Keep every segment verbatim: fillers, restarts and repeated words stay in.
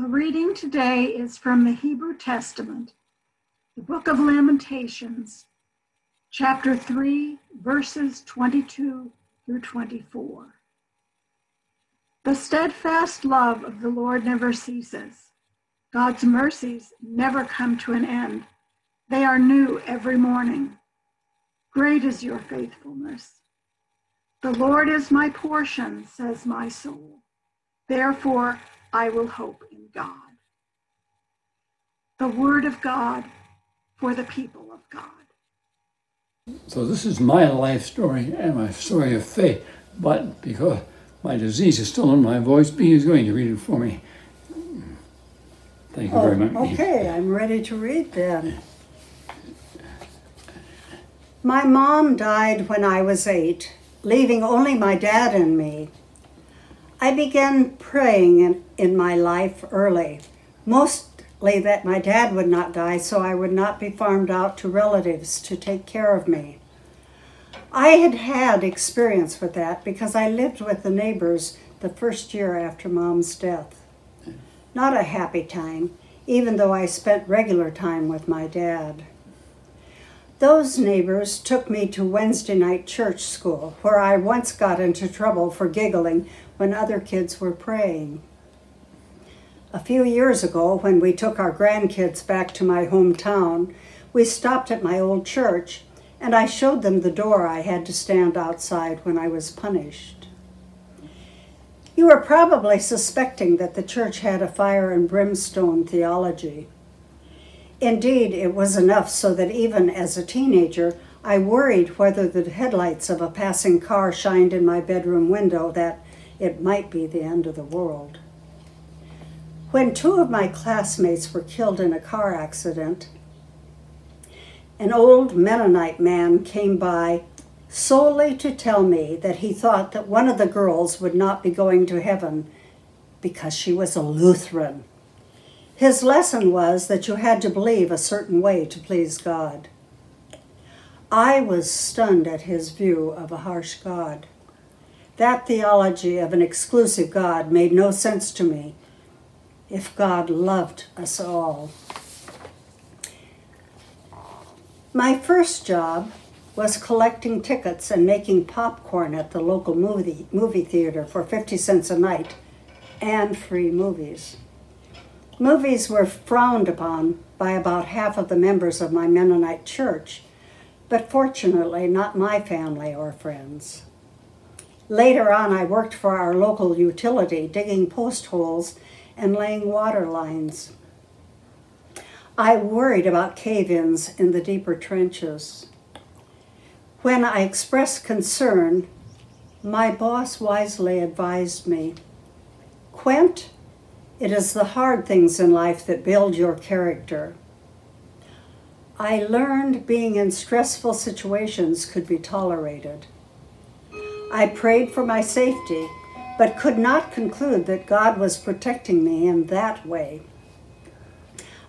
The reading today is from the Hebrew Testament, the Book of Lamentations, chapter three, verses twenty-two through twenty-four. The steadfast love of the Lord never ceases. God's mercies never come to an end. They are new every morning. Great is your faithfulness. The Lord is my portion, says my soul. Therefore, I will hope in God. The word of God for the people of God. So this is my life story and my story of faith, but because my disease is still in my voice, Bea is going to read it for me. Thank you oh, very much. Okay, I'm ready to read then. My mom died when I was eight, leaving only my dad and me. I began praying in, in my life early, mostly that my dad would not die so I would not be farmed out to relatives to take care of me. I had had experience with that because I lived with the neighbors the first year after Mom's death. Not a happy time, even though I spent regular time with my dad. Those neighbors took me to Wednesday night church school, where I once got into trouble for giggling when other kids were praying. A few years ago, when we took our grandkids back to my hometown, we stopped at my old church, and I showed them the door I had to stand outside when I was punished. You were probably suspecting that the church had a fire and brimstone theology. Indeed, it was enough so that even as a teenager, I worried whether the headlights of a passing car shined in my bedroom window that it might be the end of the world. When two of my classmates were killed in a car accident, an old Mennonite man came by solely to tell me that he thought that one of the girls would not be going to heaven because she was a Lutheran. His lesson was that you had to believe a certain way to please God. I was stunned at his view of a harsh God. That theology of an exclusive God made no sense to me if God loved us all. My first job was collecting tickets and making popcorn at the local movie, movie theater for fifty cents a night and free movies. Movies were frowned upon by about half of the members of my Mennonite church, but fortunately not my family or friends. Later on, I worked for our local utility, digging post holes and laying water lines. I worried about cave-ins in the deeper trenches. When I expressed concern, my boss wisely advised me, "Quint, it is the hard things in life that build your character." I learned being in stressful situations could be tolerated. I prayed for my safety, but could not conclude that God was protecting me in that way.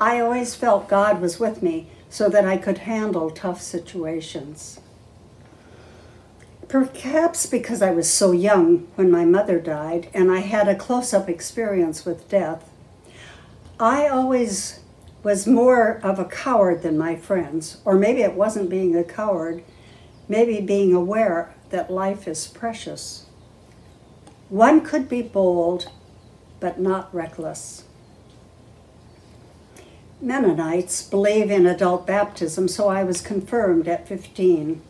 I always felt God was with me so that I could handle tough situations. Perhaps because I was so young when my mother died and I had a close-up experience with death, I always was more of a coward than my friends, or maybe it wasn't being a coward, maybe being aware that life is precious. One could be bold, but not reckless. Mennonites believe in adult baptism, so I was confirmed at fifteen.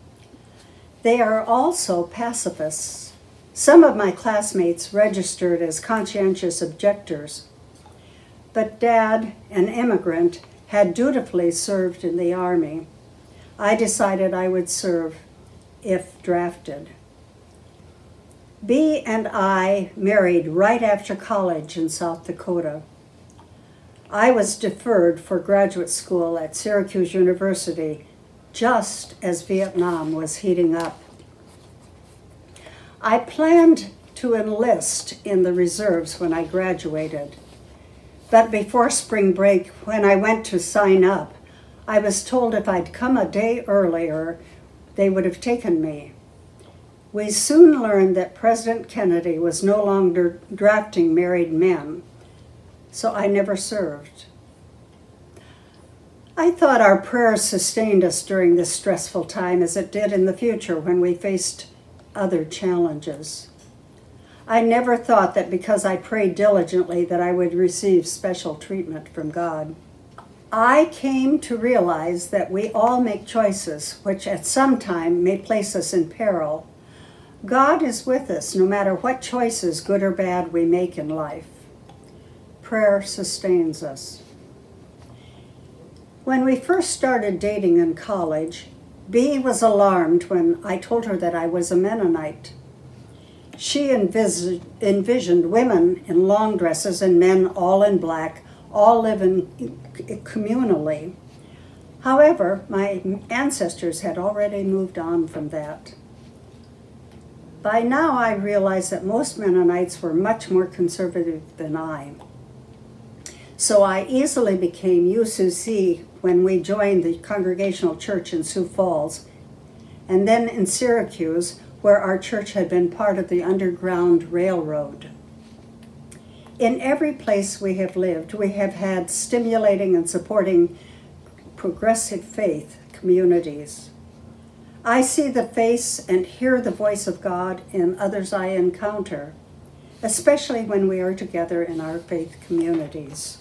They are also pacifists. Some of my classmates registered as conscientious objectors, but Dad, an immigrant, had dutifully served in the Army. I decided I would serve if drafted. Bea and I married right after college in South Dakota. I was deferred for graduate school at Syracuse University just as Vietnam was heating up. I planned to enlist in the reserves when I graduated, but before spring break, when I went to sign up, I was told if I'd come a day earlier, they would have taken me. We soon learned that President Kennedy was no longer drafting married men, so I never served. I thought our prayers sustained us during this stressful time, as it did in the future when we faced other challenges. I never thought that because I prayed diligently that I would receive special treatment from God. I came to realize that we all make choices which at some time may place us in peril. God is with us no matter what choices, good or bad, we make in life. Prayer sustains us. When we first started dating in college, Bea was alarmed when I told her that I was a Mennonite. She envis- envisioned women in long dresses and men all in black, all living communally. However, my ancestors had already moved on from that. By now, I realized that most Mennonites were much more conservative than I. So I easily became U C C when we joined the Congregational Church in Sioux Falls, and then in Syracuse, where our church had been part of the Underground Railroad. In every place we have lived, we have had stimulating and supporting progressive faith communities. I see the face and hear the voice of God in others I encounter, especially when we are together in our faith communities.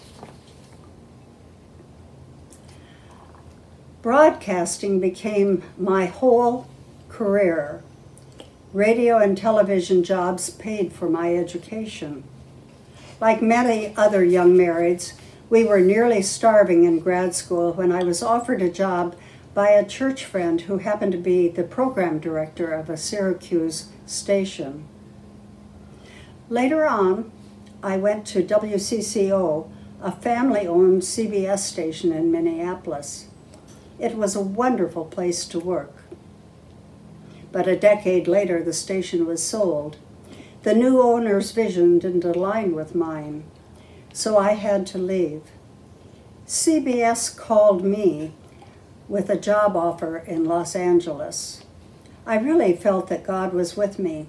Broadcasting became my whole career. Radio and television jobs paid for my education. Like many other young marrieds, we were nearly starving in grad school when I was offered a job by a church friend who happened to be the program director of a Syracuse station. Later on, I went to W C C O, a family-owned C B S station in Minneapolis. It was a wonderful place to work. But a decade later, the station was sold. The new owner's vision didn't align with mine, so I had to leave. C B S called me with a job offer in Los Angeles. I really felt that God was with me.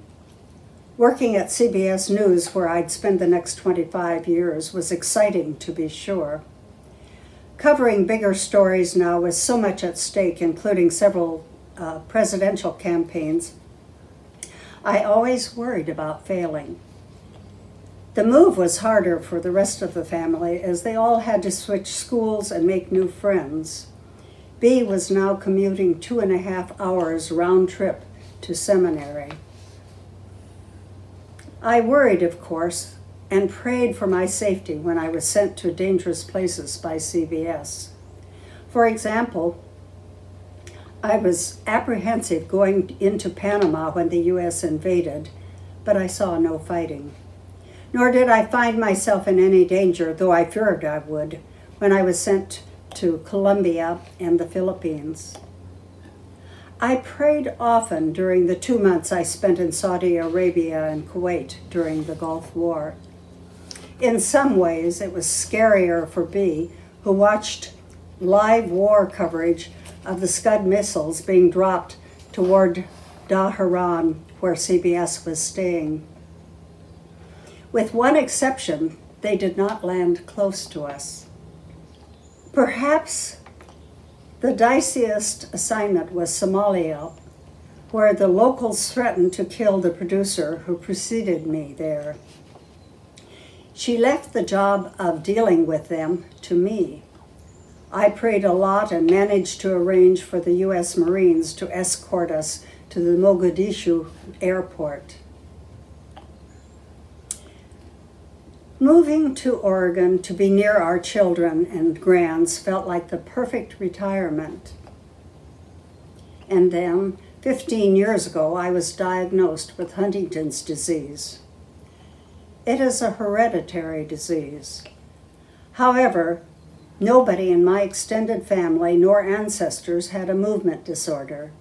Working at C B S News, where I'd spend the next twenty-five years, was exciting to be sure. Covering bigger stories now with so much at stake, including several Uh, presidential campaigns, I always worried about failing. The move was harder for the rest of the family, as they all had to switch schools and make new friends. Bea was now commuting two and a half hours round trip to seminary. I worried, of course, and prayed for my safety when I was sent to dangerous places by C B S. For example, I was apprehensive going into Panama when the U S invaded, but I saw no fighting. Nor did I find myself in any danger, though I feared I would, when I was sent to Colombia and the Philippines. I prayed often during the two months I spent in Saudi Arabia and Kuwait during the Gulf War. In some ways, it was scarier for Bea, who watched live war coverage of the Scud missiles being dropped toward Dhahran, where C B S was staying. With one exception, they did not land close to us. Perhaps the diciest assignment was Somalia, where the locals threatened to kill the producer who preceded me there. She left the job of dealing with them to me. I prayed a lot and managed to arrange for the U S Marines to escort us to the Mogadishu airport. Moving to Oregon to be near our children and grands felt like the perfect retirement. And then, fifteen years ago, I was diagnosed with Huntington's disease. It is a hereditary disease. However, nobody in my extended family nor ancestors had a movement disorder.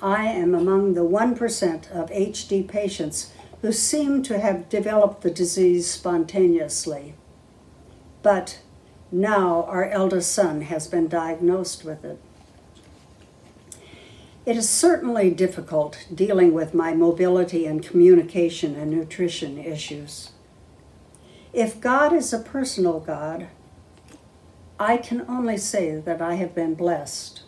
I am among the one percent of H D patients who seem to have developed the disease spontaneously. But now our eldest son has been diagnosed with it. It is certainly difficult dealing with my mobility and communication and nutrition issues. If God is a personal God, I can only say that I have been blessed.